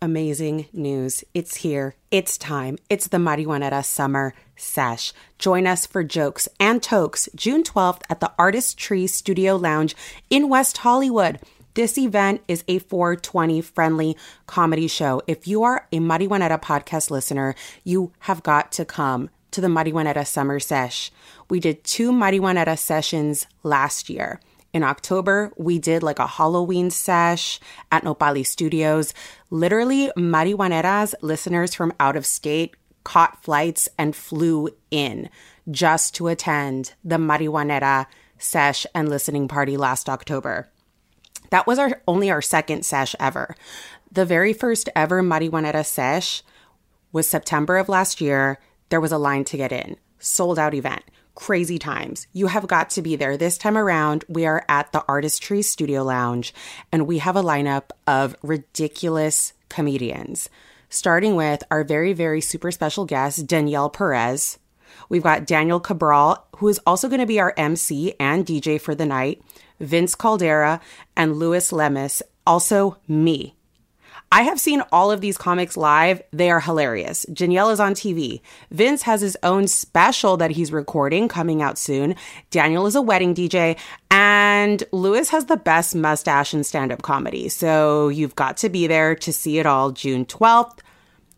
Amazing news. It's here. It's time. It's the Marijuanera Summer Sesh. Join us for Jokes and Tokes June 12th at the Artist Tree Studio Lounge in West Hollywood. This event is a 420 friendly comedy show. If you are a Marijuanera podcast listener, you have got to come to the Marijuanera Summer Sesh. We did 2 Marijuanera sessions last year. In October, we did like a Halloween sesh at Nopali Studios. Literally, Marijuanera's listeners from out of state caught flights and flew in just to attend the Marijuanera sesh and listening party last October. That was our second sesh ever. The very first ever Marijuanera sesh was September of last year. There was a line to get in. Sold out event. Crazy times. You have got to be there. This time around, we are at the Artist Tree Studio Lounge, and we have a lineup of ridiculous comedians, starting with our very, very super special guest, Danielle Perez. We've got Daniel Cabral, who is also going to be our MC and DJ for the night, Vince Caldera, and Louis Lemus, also me. I have seen all of these comics live. They are hilarious. Danielle is on TV. Vince has his own special that he's recording coming out soon. Daniel is a wedding DJ. And Louis has the best mustache in stand-up comedy. So you've got to be there to see it all June 12th.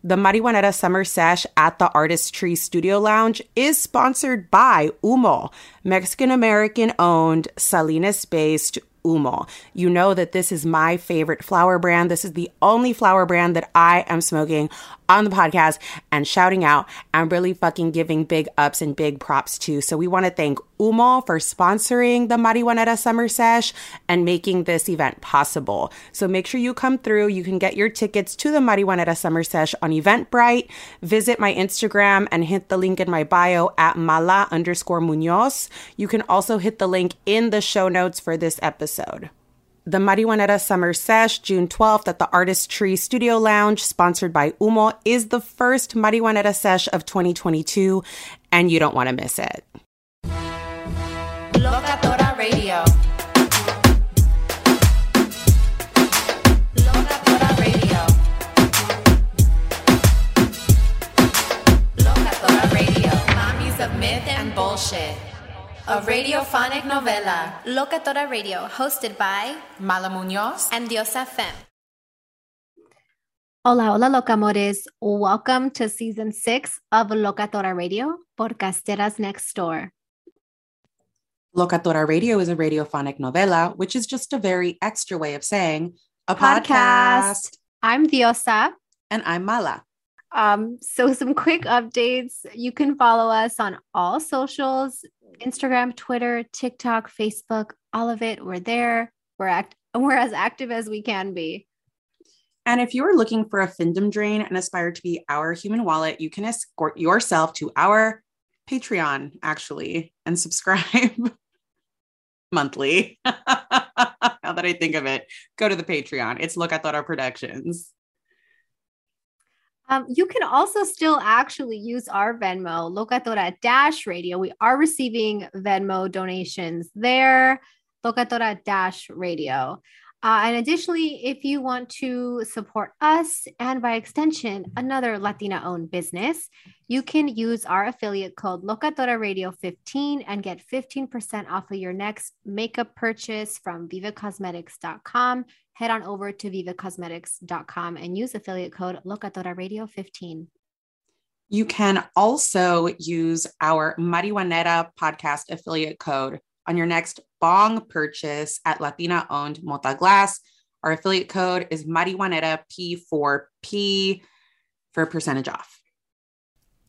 The Marijuanera Summer Sesh at the Artist Tree Studio Lounge is sponsored by UMO, Mexican-American-owned, Salinas-based UMO. You know that this is my favorite flower brand. This is the only flower brand that I am smoking on the podcast and shouting out. I'm really fucking giving big ups and big props to. So we want to thank UMO for sponsoring the Marijuanera Summer Sesh and making this event possible. So make sure you come through. You can get your tickets to the Marijuanera Summer Sesh on Eventbrite. Visit my Instagram and hit the link in my bio at Mala_Muñoz. You can also hit the link in the show notes for this episode. The Marijuanera Summer Sesh, June 12th at the Artist Tree Studio Lounge, sponsored by UMO, is the first Marijuanera Sesh of 2022, and you don't want to miss it. Locatora Radio. Locatora Radio. Locatora Radio. Mommies of myth and bullshit. A radiophonic novela. Locatora Radio, hosted by Mala Muñoz and Diosa Femme. Hola, hola, locamores. Welcome to season 6 of Locatora Radio por Casteras Next Door. Locatora Radio is a radiophonic novela, which is just a very extra way of saying a podcast. I'm Diosa. And I'm Mala. So some quick updates. You can follow us on all socials, Instagram, Twitter, TikTok, Facebook, all of it. We're there. We're as active as we can be. And if you are looking for a fandom drain and aspire to be our human wallet, you can escort yourself to our Patreon, actually, and subscribe monthly. Now that I think of it, go to the Patreon. It's Locatora Productions. You can also still actually use our Venmo, Locatora-Radio. We are receiving Venmo donations there, Locatora-Radio. And additionally, if you want to support us and by extension, another Latina-owned business, you can use our affiliate code Locatora Radio 15 and get 15% off of your next makeup purchase from vivacosmetics.com. Head on over to vivacosmetics.com and use affiliate code Locatora Radio 15. You can also use our Marijuanera podcast affiliate code on your next bong purchase at Latina-owned Mota Glass. Our affiliate code is Marijuanera P4P for percentage off.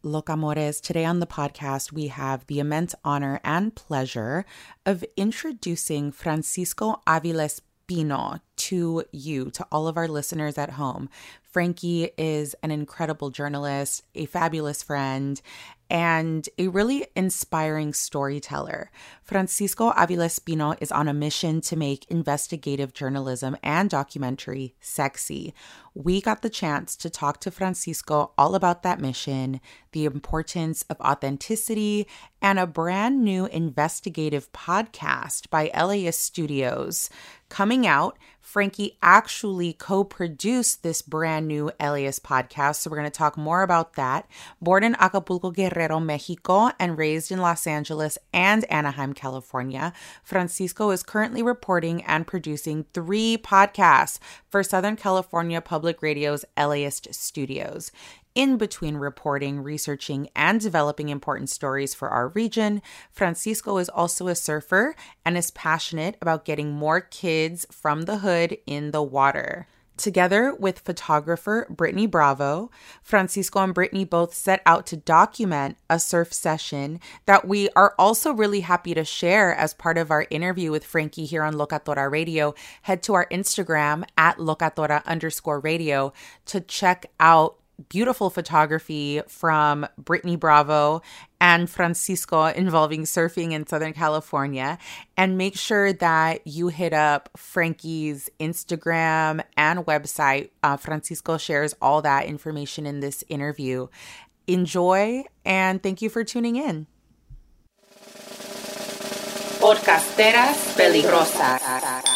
Look, amores, today on the podcast, we have the immense honor and pleasure of introducing Francisco Aviles Pino to you, to all of our listeners at home. Frankie is an incredible journalist, a fabulous friend, and a really inspiring storyteller. Francisco Aviles Pino is on a mission to make investigative journalism and documentary sexy. We got the chance to talk to Francisco all about that mission, the importance of authenticity, and a brand new investigative podcast by LAist Studios coming out. Frankie actually co-produced this brand new LAist podcast, so we're going to talk more about that. Born in Acapulco Guerrero, Mexico, and raised in Los Angeles and Anaheim, California, Francisco is currently reporting and producing 3 podcasts for Southern California Public Radio's LAist Studios. In between reporting, researching, and developing important stories for our region, Francisco is also a surfer and is passionate about getting more kids from the hood in the water. Together with photographer Brittany Bravo, Francisco and Brittany both set out to document a surf session that we are also really happy to share as part of our interview with Frankie here on Locatora Radio. Head to our Instagram at Locatora_radio to check out beautiful photography from Brittany Bravo and Francisco involving surfing in Southern California. And make sure that you hit up Frankie's Instagram and website. Francisco shares all that information in this interview. Enjoy, and thank you for tuning in. Por Casteras Peligrosas.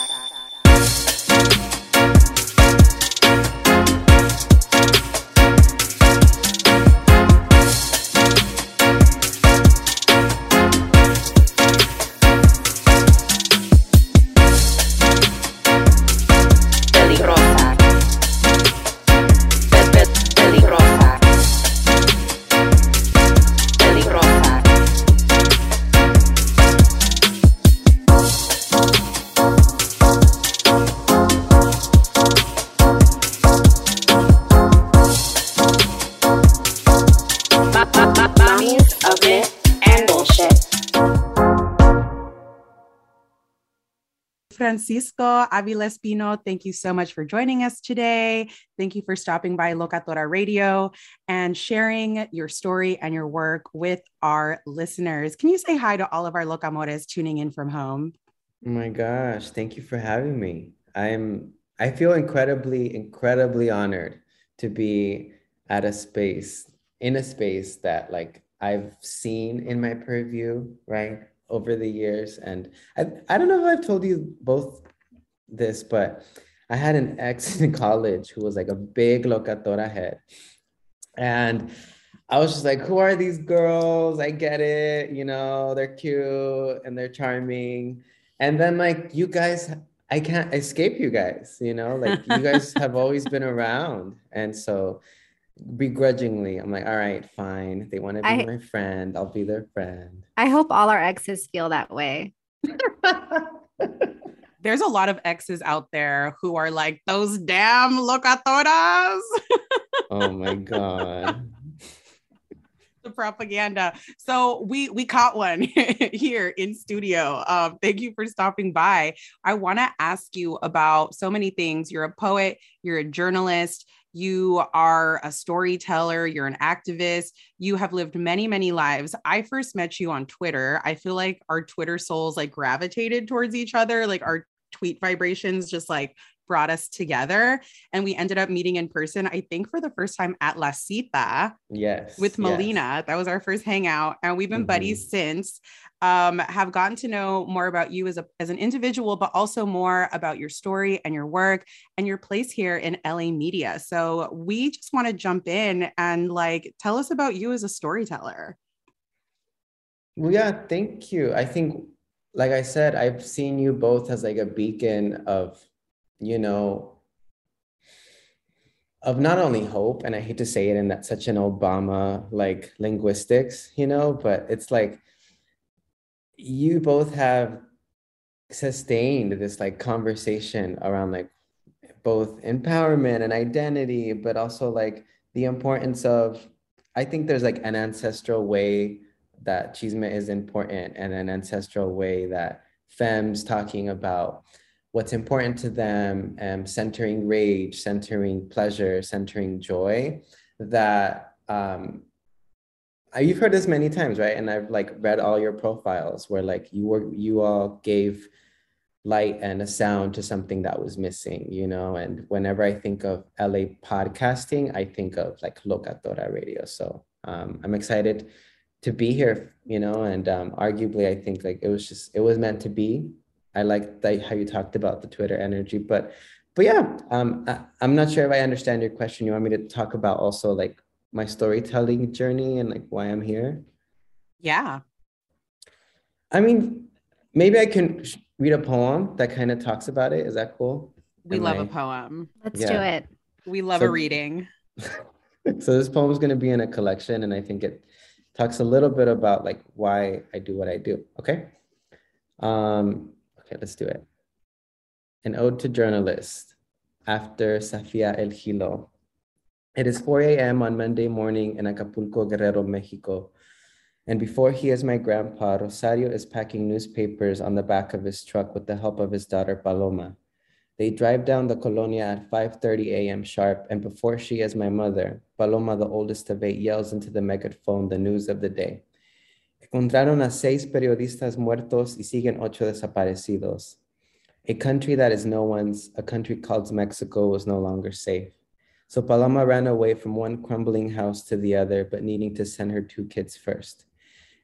Francisco Aviles Pino, thank you so much for joining us today. Thank you for stopping by Locatora Radio and sharing your story and your work with our listeners. Can you say hi to all of our locamores tuning in from home? Oh my gosh, thank you for having me. I feel incredibly honored to be in a space that like I've seen in my purview, right? Over the years. And I don't know if I've told you both this, but I had an ex in college who was like a big locatora head. And I was just like, who are these girls? I get it. You know, they're cute and they're charming. And then like, you guys I can't escape you guys, you know, like you guys have always been around. And so begrudgingly, I'm like, all right, fine. They want to be my friend. I'll be their friend. I hope all our exes feel that way. There's a lot of exes out there who are like those damn locadoras. Oh my God. The propaganda. So we caught one here in studio. Thank you for stopping by. I want to ask you about so many things. You're a poet, you're a journalist, you are a storyteller, you're an activist. You have lived many, many lives. I first met you on Twitter. I feel like our Twitter souls like gravitated towards each other. Like our tweet vibrations just like brought us together, and we ended up meeting in person, I think for the first time at La Cita. Yes. With Melina. Yes. That was our first hangout. And we've been buddies since. Have gotten to know more about you as an individual, but also more about your story and your work and your place here in LA media. So we just want to jump in and like, tell us about you as a storyteller. Well, yeah, thank you. I think, like I said, I've seen you both as like a beacon of, you know, of not only hope, and I hate to say it in that such an Obama like linguistics, you know, but it's like you both have sustained this like conversation around like both empowerment and identity, but also like the importance of, I think there's like an ancestral way that chisme is important and an ancestral way that femmes talking about what's important to them, centering rage, centering pleasure, centering joy, that you've heard this many times, right? And I've like read all your profiles where like you all gave light and a sound to something that was missing, you know? And whenever I think of LA podcasting, I think of like Locatora Radio. So I'm excited to be here, you know? And arguably I think like it was meant to be. I like how you talked about the Twitter energy, but yeah, I'm not sure if I understand your question. You want me to talk about also like my storytelling journey and like why I'm here? Yeah. I mean, maybe I can read a poem that kind of talks about it. Is that cool? We love a poem. Let's do it. We love a reading. So this poem is going to be in a collection, and I think it talks a little bit about like why I do what I do. Okay. Okay, let's do it. An ode to journalists after Safia El Gilo. It is 4 a.m. on Monday morning in Acapulco, Guerrero, Mexico. And before he is my grandpa, Rosario is packing newspapers on the back of his truck with the help of his daughter, Paloma. They drive down the Colonia at 5:30 a.m. sharp. And before she is my mother, Paloma, the oldest of 8, yells into the megaphone the news of the day. Encontraron a 6 periodistas muertos y siguen 8 desaparecidos. A country that is no one's, a country called Mexico, was no longer safe. So Paloma ran away from one crumbling house to the other, but needing to send her 2 kids first.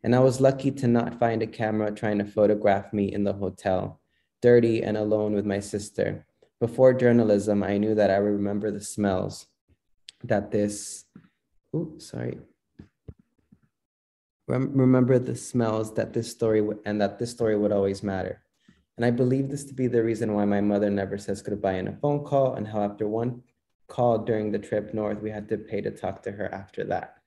And I was lucky to not find a camera trying to photograph me in the hotel, dirty and alone with my sister. Before journalism, I knew that I would remember the smells that this story would always matter. And I believe this to be the reason why my mother never says goodbye in a phone call, and how after one call during the trip north, we had to pay to talk to her after that.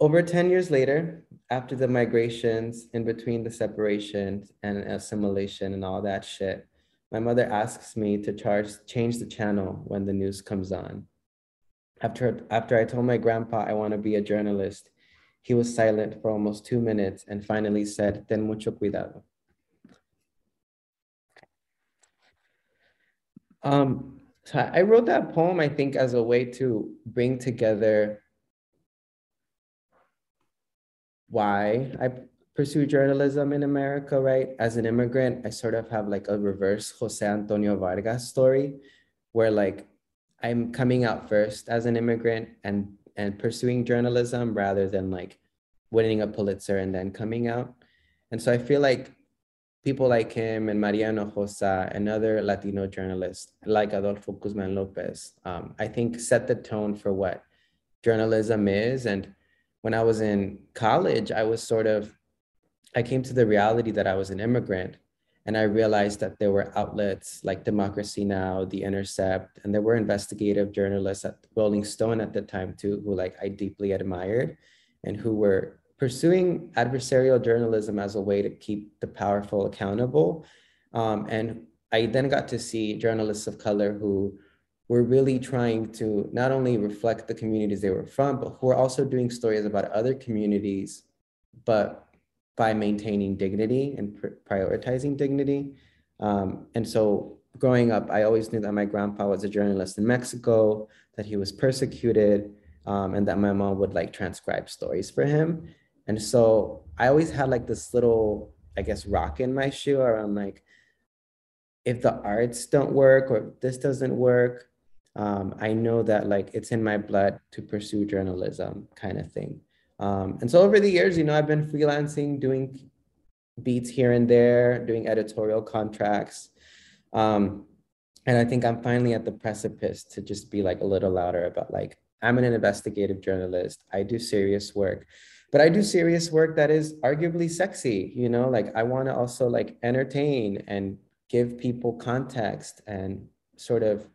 Over 10 years later, after the migrations, in between the separations and assimilation and all that shit, my mother asks me to change the channel when the news comes on. After I told my grandpa I want to be a journalist, he was silent for almost 2 minutes and finally said, "Ten mucho cuidado." So I wrote that poem, I think, as a way to bring together why I pursue journalism in America, right? As an immigrant, I sort of have like a reverse José Antonio Vargas story, where like I'm coming out first as an immigrant and pursuing journalism rather than like winning a Pulitzer and then coming out. And so I feel like people like him and Mariano Josa and other Latino journalists like Adolfo Guzman Lopez, I think set the tone for what journalism is. And when I was in college, I came to the reality that I was an immigrant And I realized that there were outlets like Democracy Now!, The Intercept, and there were investigative journalists at Rolling Stone at the time too, who like I deeply admired and who were pursuing adversarial journalism as a way to keep the powerful accountable. And I then got to see journalists of color who were really trying to not only reflect the communities they were from, but who were also doing stories about other communities, but by maintaining dignity and prioritizing dignity. And so growing up, I always knew that my grandpa was a journalist in Mexico, that he was persecuted, and that my mom would like transcribe stories for him. And so I always had like this little, I guess, rock in my shoe around like, if the arts don't work or if this doesn't work, I know that like it's in my blood to pursue journalism kind of thing. And so over the years, you know, I've been freelancing, doing beats here and there, doing editorial contracts. And I think I'm finally at the precipice to just be like a little louder about like, I'm an investigative journalist. I do serious work, but I do serious work that is arguably sexy, you know, like I want to also like entertain and give people context and sort of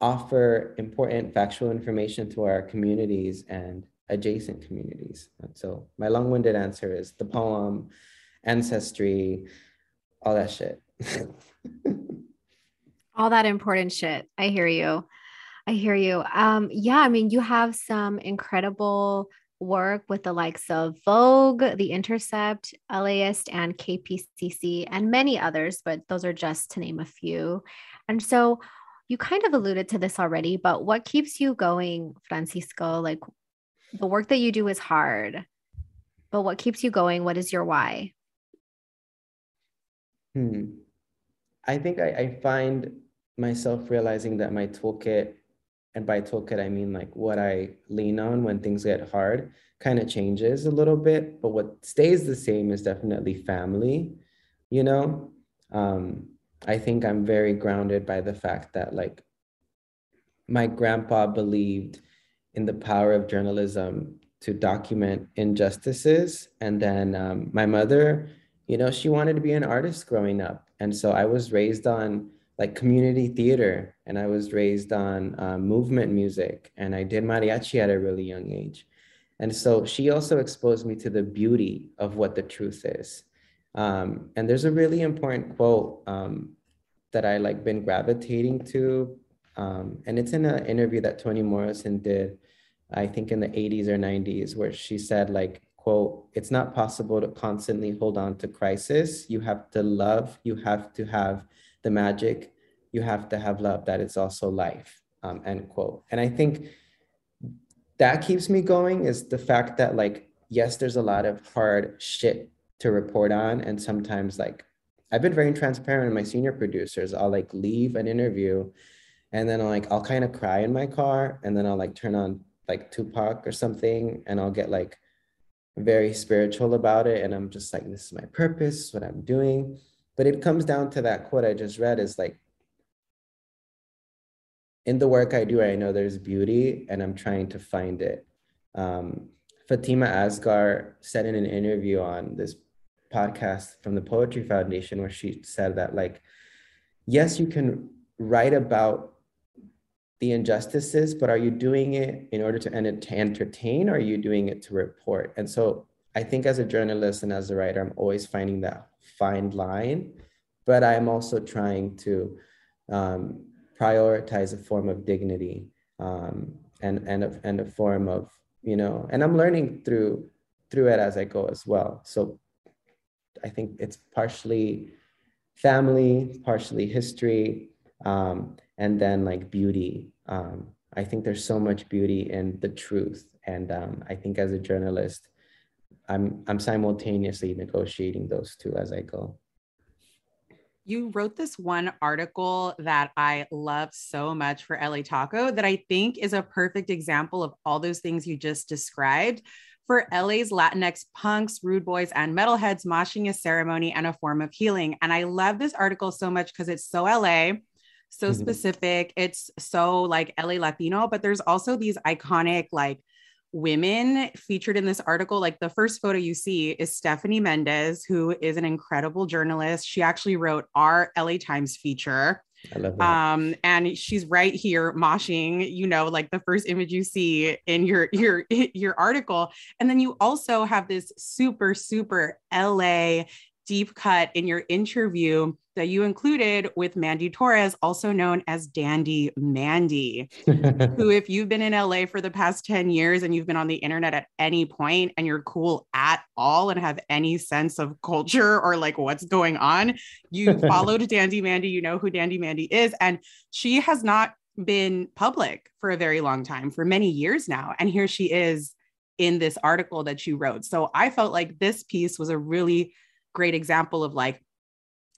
offer important factual information to our communities and adjacent communities. And so my long-winded answer is the poem, ancestry, all that shit. All that important shit. I hear you. I hear you. Yeah, I mean, you have some incredible work with the likes of Vogue, The Intercept, LAist, and KPCC, and many others, but those are just to name a few. And so you kind of alluded to this already, but what keeps you going, Francisco? Like, the work that you do is hard, but what keeps you going? What is your why? I think I find myself realizing that my toolkit, and by toolkit, I mean like what I lean on when things get hard, kind of changes a little bit, but what stays the same is definitely family, you know? I think I'm very grounded by the fact that like my grandpa believed in the power of journalism to document injustices. And then my mother, you know, she wanted to be an artist growing up. And so I was raised on like community theater, and I was raised on movement music, and I did mariachi at a really young age. And so she also exposed me to the beauty of what the truth is. And there's a really important quote that I like been gravitating to. And it's in an interview that Toni Morrison did, I think in the 80s or 90s, where she said like, quote, "It's not possible to constantly hold on to crisis. You have to love, you have to have the magic, you have to have love, that it's also life," end quote. And I think that keeps me going is the fact that like, yes, there's a lot of hard shit to report on. And sometimes like, I've been very transparent with my senior producers. I'll like leave an interview and then I'll kind of cry in my car, and then I'll like turn on like Tupac or something, and I'll get like very spiritual about it. And I'm just like, this is my purpose, what I'm doing. But it comes down to that quote I just read is like, in the work I do, I know there's beauty and I'm trying to find it. Fatima Asghar said in an interview on this podcast from the Poetry Foundation, where she said that like, yes, you can write about the injustices, but are you doing it in order to entertain, or are you doing it to report? And so I think as a journalist and as a writer, I'm always finding that fine line, but I'm also trying to prioritize a form of dignity and a form of, you know, and I'm learning through it as I go as well. So I think it's partially family, partially history, and then like beauty. I think there's so much beauty in the truth. And I think as a journalist, I'm simultaneously negotiating those two as I go. You wrote this one article that I love so much for LA Taco that I think is a perfect example of all those things you just described. For LA's Latinx punks, rude boys, and metalheads, moshing is ceremony and a form of healing. And I love this article so much because it's so LA, so specific. It's so like LA Latino, but there's also these iconic like women featured in this article. Like the first photo you see is Stephanie Mendez, who is an incredible journalist. She actually wrote our LA Times feature. I love that. And she's right here moshing, you know, like the first image you see in your article. And then you also have this super, super LA deep cut in your interview that you included with Mandy Torres, also known as Dandy Mandy, who, if you've been in LA for the past 10 years and you've been on the internet at any point and you're cool at all and have any sense of culture or like what's going on, you followed Dandy Mandy, you know who Dandy Mandy is. And she has not been public for a very long time, for many years now. And here she is in this article that you wrote. So I felt like this piece was a really great example of like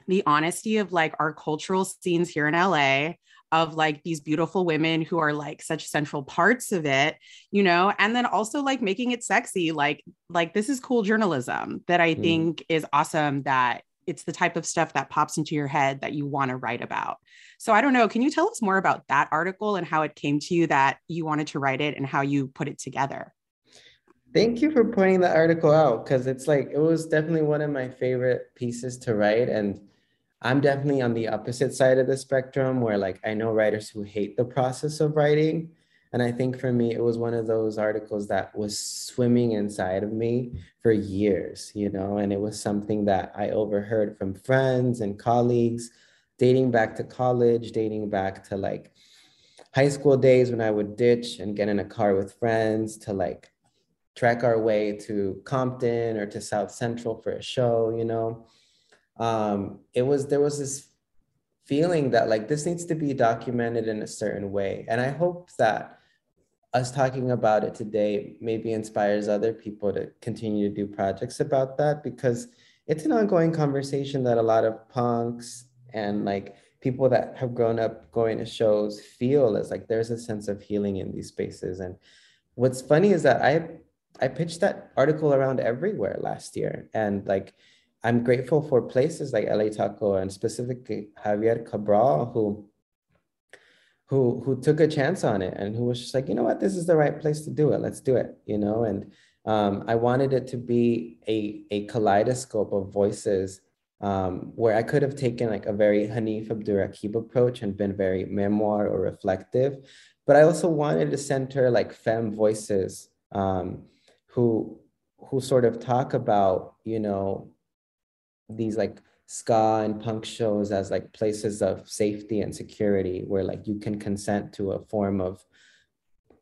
the honesty of like our cultural scenes here in LA, of like these beautiful women who are like such central parts of it, you know, and then also like making it sexy, like this is cool journalism that I think is awesome, that it's the type of stuff that pops into your head that you want to write about. So I don't know, can you tell us more about that article and how it came to you that you wanted to write it and how you put it together? Thank you for pointing the article out, because it's like, it was definitely one of my favorite pieces to write. And I'm definitely on the opposite side of the spectrum where like, I know writers who hate the process of writing. And I think for me, it was one of those articles that was swimming inside of me for years, you know, and it was something that I overheard from friends and colleagues dating back to college, dating back to like high school days when I would ditch and get in a car with friends to like trek our way to Compton or to South Central for a show, you know. There was this feeling that like this needs to be documented in a certain way. And I hope that us talking about it today maybe inspires other people to continue to do projects about that, because it's an ongoing conversation that a lot of punks and like people that have grown up going to shows feel, as like there's a sense of healing in these spaces. And what's funny is that I pitched that article around everywhere last year. And like, I'm grateful for places like LA Taco and specifically Javier Cabral, who took a chance on it and who was just like, you know what, this is the right place to do it. Let's do it, you know? And I wanted it to be a kaleidoscope of voices where I could have taken like a very Hanif Abdurraqib approach and been very memoir or reflective. But I also wanted to center like femme voices who sort of talk about, you know, these like ska and punk shows as like places of safety and security where like you can consent to a form of,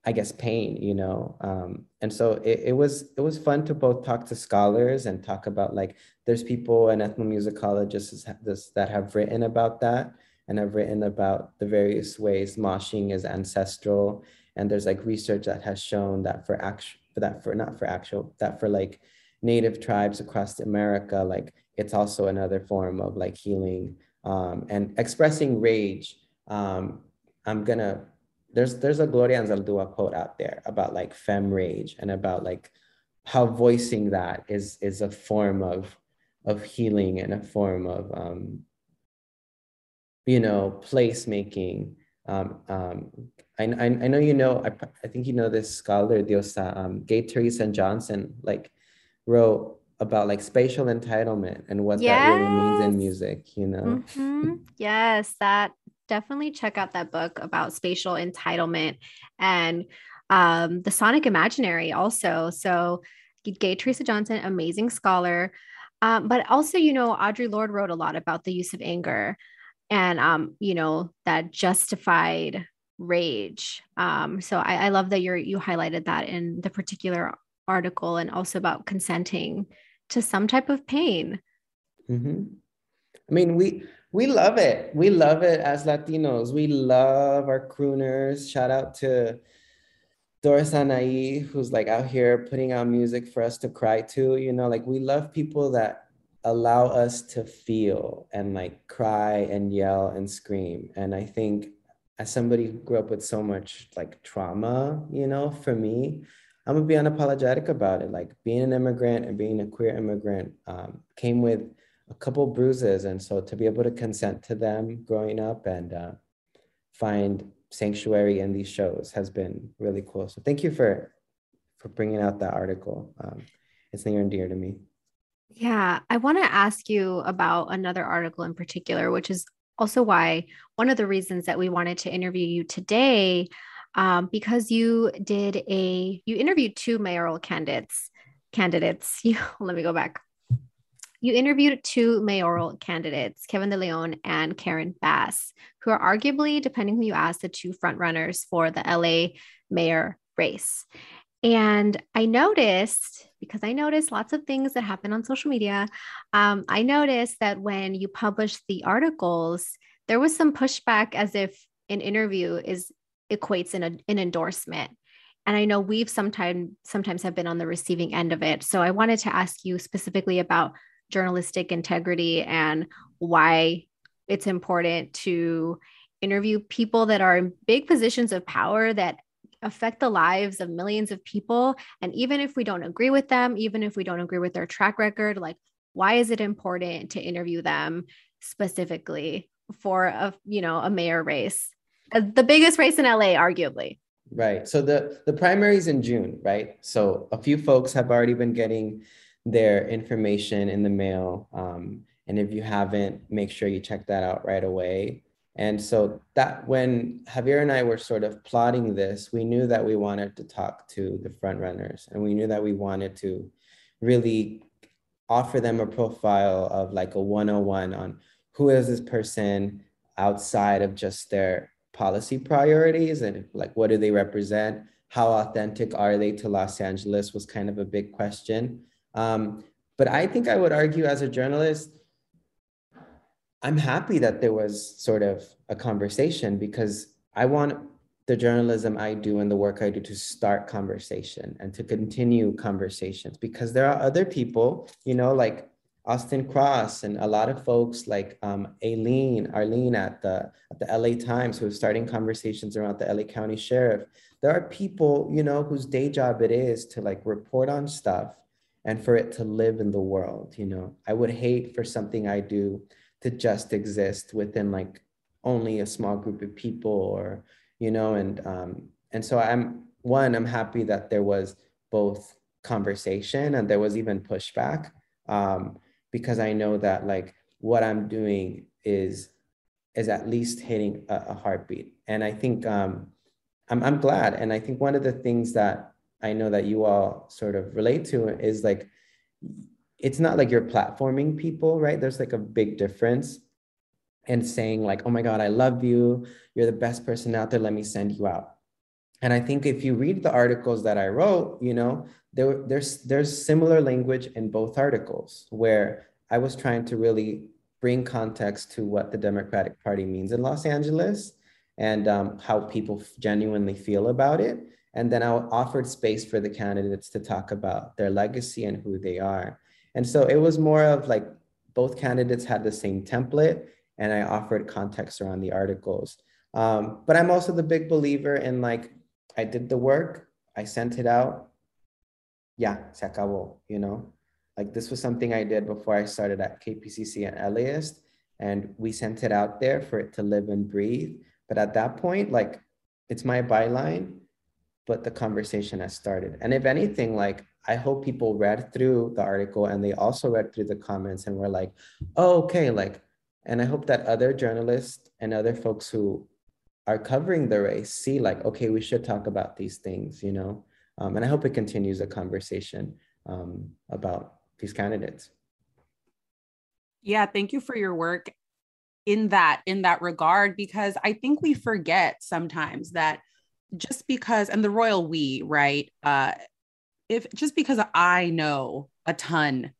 I guess, pain, you know? And so it was fun to both talk to scholars and talk about like, there's people and ethnomusicologists that have written about that and have written about the various ways moshing is ancestral. And there's like research that has shown that for like Native tribes across America, like it's also another form of like healing and expressing rage. There's a Gloria Anzaldúa quote out there about like femme rage and about like how voicing that is a form of healing and a form of, you know, placemaking. I know, you know, I think, you know, this scholar, Diosa, Gaye Teresa Johnson, like wrote about like spatial entitlement and what that really means in music, you know? Mm-hmm. Yes, that definitely, check out that book about spatial entitlement and the sonic imaginary also. So Gaye Teresa Johnson, amazing scholar. But also, you know, Audre Lorde wrote a lot about the use of anger and, you know, that justified rage. So I love that you highlighted that in the particular article, and also about consenting to some type of pain. Mm-hmm. I mean, we love it. We love it as Latinos. We love our crooners. Shout out to Doris Anai, who's like out here putting out music for us to cry to, you know, like we love people that allow us to feel and like cry and yell and scream. And I think as somebody who grew up with so much like trauma, you know, for me, I'm gonna be unapologetic about it. Like being an immigrant and being a queer immigrant came with a couple bruises. And so to be able to consent to them growing up and find sanctuary in these shows has been really cool. So thank you for for bringing out that article. It's near and dear to me. Yeah. I want to ask you about another article in particular, which is also why one of the reasons that we wanted to interview you today, because you did you interviewed two mayoral candidates. You interviewed two mayoral candidates, Kevin De León and Karen Bass, who are arguably, depending who you ask, the two frontrunners for the LA mayor race. And I noticed, because I noticed lots of things that happen on social media, I noticed that when you published the articles, there was some pushback as if an interview equates an endorsement. And I know we've sometimes have been on the receiving end of it. So I wanted to ask you specifically about journalistic integrity and why it's important to interview people that are in big positions of power that affect the lives of millions of people. And even if we don't agree with them, even if we don't agree with their track record, like, why is it important to interview them specifically for a mayor race, the biggest race in LA, arguably? Right. So the primary's in June, right? So a few folks have already been getting their information in the mail. And if you haven't, make sure you check that out right away. And so that when Javier and I were sort of plotting this, we knew that we wanted to talk to the front runners, and we knew that we wanted to really offer them a profile of like a 101 on who is this person outside of just their policy priorities, and like, what do they represent? How authentic are they to Los Angeles was kind of a big question. But I think I would argue, as a journalist, I'm happy that there was sort of a conversation, because I want the journalism I do and the work I do to start conversation and to continue conversations, because there are other people, like Austin Cross and a lot of folks like Arlene at the LA Times, who are starting conversations around the LA County Sheriff. There are people, whose day job it is to like report on stuff and for it to live in the world. I would hate for something I do to just exist within like only a small group of people, or, and so I'm happy that there was both conversation and there was even pushback, because I know that like what I'm doing is at least hitting a heartbeat. And I think I'm glad. And I think one of the things that I know that you all sort of relate to is like, it's not like you're platforming people, right? There's like a big difference in saying like, oh my God, I love you. You're the best person out there. Let me send you out. And I think if you read the articles that I wrote, there's similar language in both articles, where I was trying to really bring context to what the Democratic Party means in Los Angeles and how people genuinely feel about it. And then I offered space for the candidates to talk about their legacy and who they are. And so it was more of like both candidates had the same template, and I offered context around the articles. But I'm also the big believer in like, I did the work, I sent it out. Yeah, se acabó, Like, this was something I did before I started at KPCC and LAist, and we sent it out there for it to live and breathe. But at that point, like, it's my byline, but the conversation has started. And if anything, like, I hope people read through the article and they also read through the comments and were like, oh, okay, like, and I hope that other journalists and other folks who are covering the race see like, okay, we should talk about these things, and I hope it continues a conversation about these candidates. Yeah, thank you for your work in that regard, because I think we forget sometimes that just because, and the royal we, right? If just because I know a ton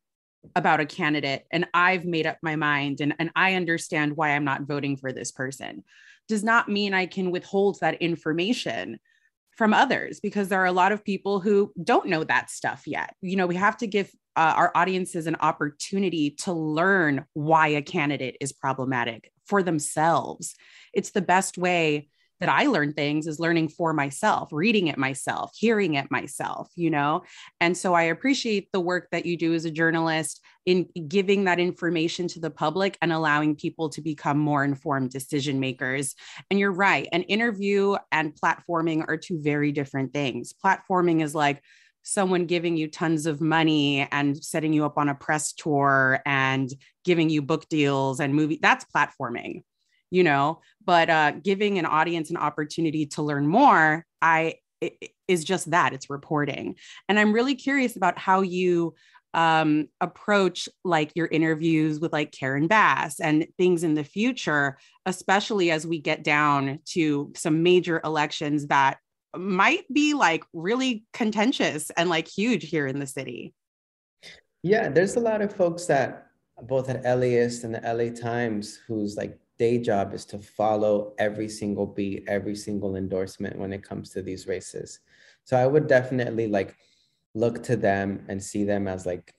about a candidate and I've made up my mind and I understand why I'm not voting for this person, does not mean I can withhold that information from others, because there are a lot of people who don't know that stuff yet. We have to give our audiences an opportunity to learn why a candidate is problematic for themselves. It's the best way that I learn things, is learning for myself, reading it myself, hearing it myself, And so I appreciate the work that you do as a journalist in giving that information to the public and allowing people to become more informed decision makers. And you're right, an interview and platforming are two very different things. Platforming is like, someone giving you tons of money and setting you up on a press tour and giving you book deals and movie, that's platforming, you know, but giving an audience an opportunity to learn more, it is just that, it's reporting. And I'm really curious about how you approach like your interviews with like Karen Bass and things in the future, especially as we get down to some major elections that might be like really contentious and like huge here in the city. Yeah, there's a lot of folks that both at LAist and the LA Times whose like day job is to follow every single beat, every single endorsement when it comes to these races. So I would definitely like look to them and see them as like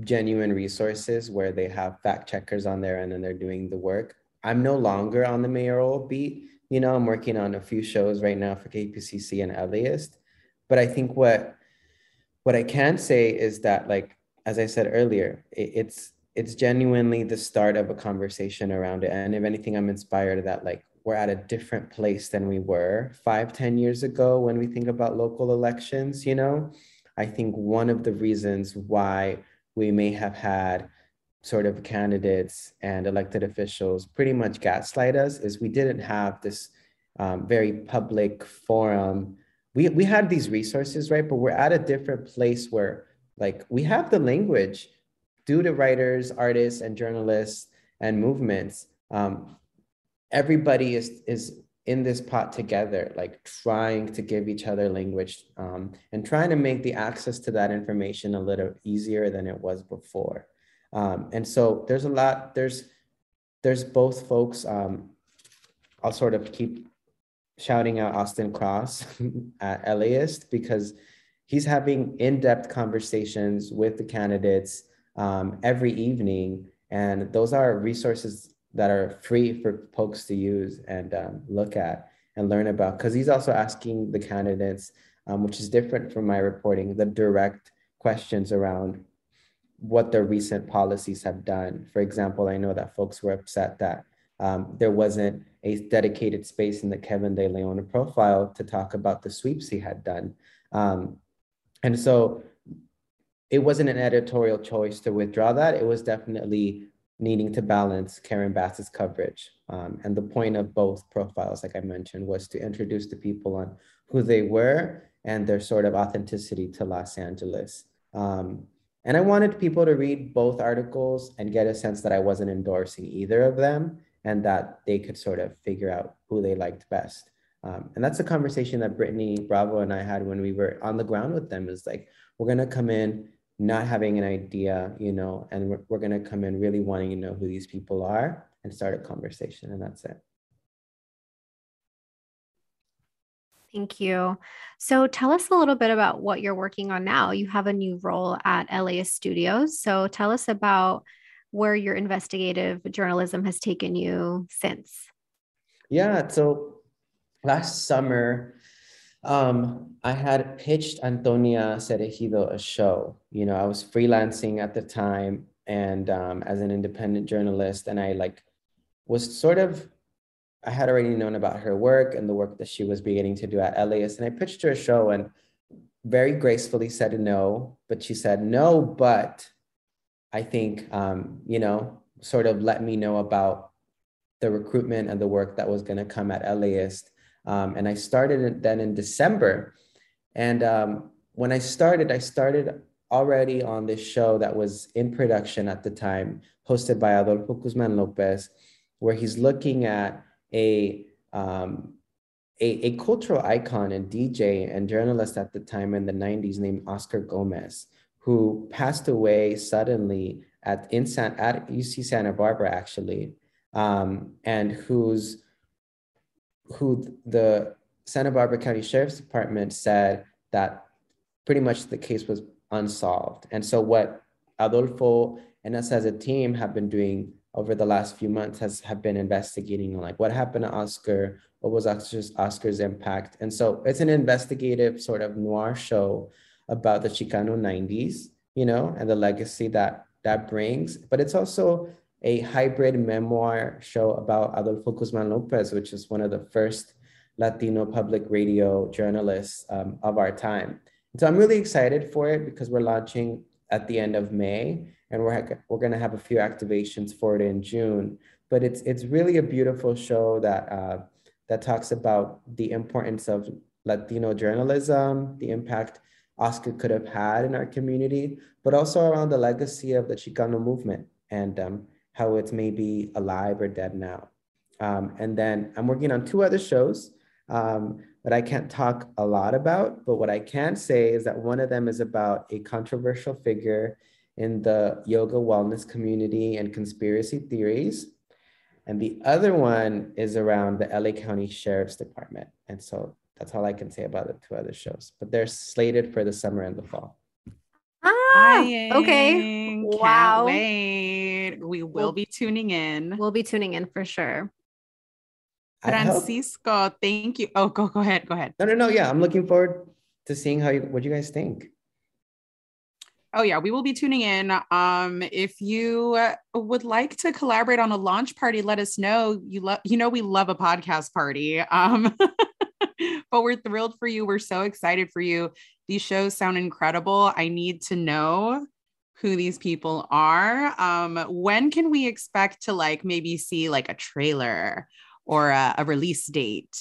genuine resources where they have fact checkers on their end and they're doing the work. I'm no longer on the mayoral beat. You know, I'm working on a few shows right now for KPCC and LAist. But I think what I can say is that, like, as I said earlier, it's genuinely the start of a conversation around it. And if anything, I'm inspired that, like, we're at a different place than we were 5-10 years ago when we think about local elections, you know? I think one of the reasons why we may have had sort of candidates and elected officials pretty much gaslight us is we didn't have this very public forum. We had these resources, right? But we're at a different place where like we have the language due to writers, artists, and journalists and movements. Everybody is in this pot together, like trying to give each other language and trying to make the access to that information a little easier than it was before. And so there's a lot, there's both folks, I'll sort of keep shouting out Austin Cross at LAist because he's having in-depth conversations with the candidates every evening. And those are resources that are free for folks to use and look at and learn about. Cause he's also asking the candidates, which is different from my reporting, the direct questions around what their recent policies have done. For example, I know that folks were upset that there wasn't a dedicated space in the Kevin De León profile to talk about the sweeps he had done. And so it wasn't an editorial choice to withdraw that. It was definitely needing to balance Karen Bass's coverage. And the point of both profiles, like I mentioned, was to introduce the people on who they were and their sort of authenticity to Los Angeles. And I wanted people to read both articles and get a sense that I wasn't endorsing either of them and that they could sort of figure out who they liked best. And that's a conversation that Brittany Bravo and I had when we were on the ground with them, is like, we're gonna come in not having an idea, you know, and we're gonna come in really wanting to know who these people are and start a conversation, and that's it. Thank you. So tell us a little bit about what you're working on now. You have a new role at LAist Studios. So tell us about where your investigative journalism has taken you since. Yeah, so last summer, I had pitched Antonia Cerejido a show. You know, I was freelancing at the time and as an independent journalist, and I like was sort of, I had already known about her work and the work that she was beginning to do at LAist. And I pitched her a show and very gracefully said no, but she said no, but I think, you know, sort of let me know about the recruitment and the work that was gonna come at LAist. And I started it then in December. And when I started already on this show that was in production at the time, hosted by Adolfo Guzman Lopez, where he's looking at a cultural icon and DJ and journalist at the time in the 90s named Oscar Gomez, who passed away suddenly at UC Santa Barbara, actually, and who the Santa Barbara County Sheriff's Department said that pretty much the case was unsolved. And so what Adolfo and us as a team have been doing over the last few months have been investigating, like, what happened to Oscar, what was Oscar's impact. And so it's an investigative sort of noir show about the Chicano 90s, you know, and the legacy that brings, but it's also a hybrid memoir show about Adolfo Guzman Lopez, which is one of the first Latino public radio journalists of our time. So I'm really excited for it because we're launching at the end of May, and we're going to have a few activations for it in June. But it's really a beautiful show that talks about the importance of Latino journalism, the impact Oscar could have had in our community, but also around the legacy of the Chicano movement and how it's maybe alive or dead now. And then I'm working on two other shows that I can't talk a lot about, but what I can say is that one of them is about a controversial figure in the yoga wellness community and conspiracy theories. And the other one is around the LA County Sheriff's Department. And so that's all I can say about the two other shows, but they're slated for the summer and the fall. Okay. Wow. Wait. We'll be tuning in. We'll be tuning in for sure. Francisco, thank you. Oh, go ahead. No. Yeah. I'm looking forward to seeing what you guys think. Oh yeah, we will be tuning in. If you would like to collaborate on a launch party, let us know. We love a podcast party. But we're thrilled for you. We're so excited for you. These shows sound incredible. I need to know who these people are. When can we expect to maybe see a trailer or a release date?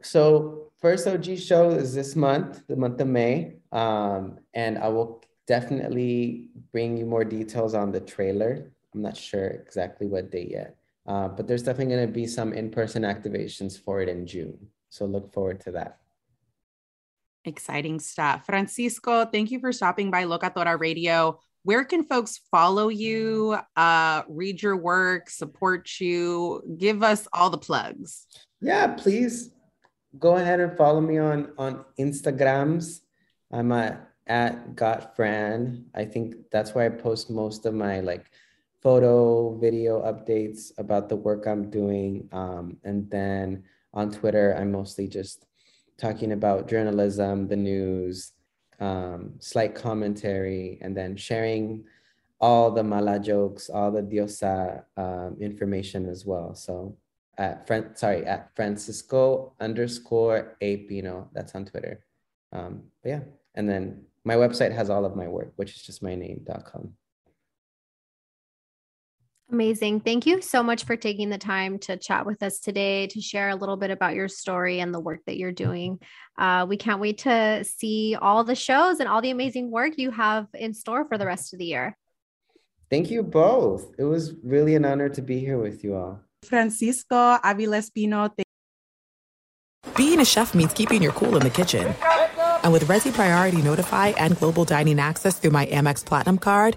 So first OG show is this month, the month of May. And I will definitely bring you more details on the trailer. I'm not sure exactly what date yet, but there's definitely going to be some in-person activations for it in June. So look forward to that. Exciting stuff. Francisco, thank you for stopping by Locatora Radio. Where can folks follow you, read your work, support you? Give us all the plugs. Yeah, please go ahead and follow me on Instagrams. I'm at GotFran. I think that's where I post most of my photo, video updates about the work I'm doing. And then on Twitter, I'm mostly just talking about journalism, the news, slight commentary, and then sharing all the mala jokes, all the Diosa information as well. So at Francisco_Apino, that's on Twitter. But yeah. And then my website has all of my work, which is just my name.com. Amazing. Thank you so much for taking the time to chat with us today, to share a little bit about your story and the work that you're doing. We can't wait to see all the shows and all the amazing work you have in store for the rest of the year. Thank you both. It was really an honor to be here with you all. Francisco Aviles Pino. Being a chef means keeping your cool in the kitchen. And with Resi Priority Notify and Global Dining Access through my Amex Platinum card,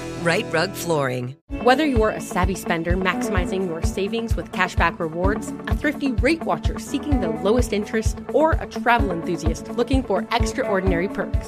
Right Rug Flooring. Whether you're a savvy spender maximizing your savings with cashback rewards, a thrifty rate watcher seeking the lowest interest, or a travel enthusiast looking for extraordinary perks,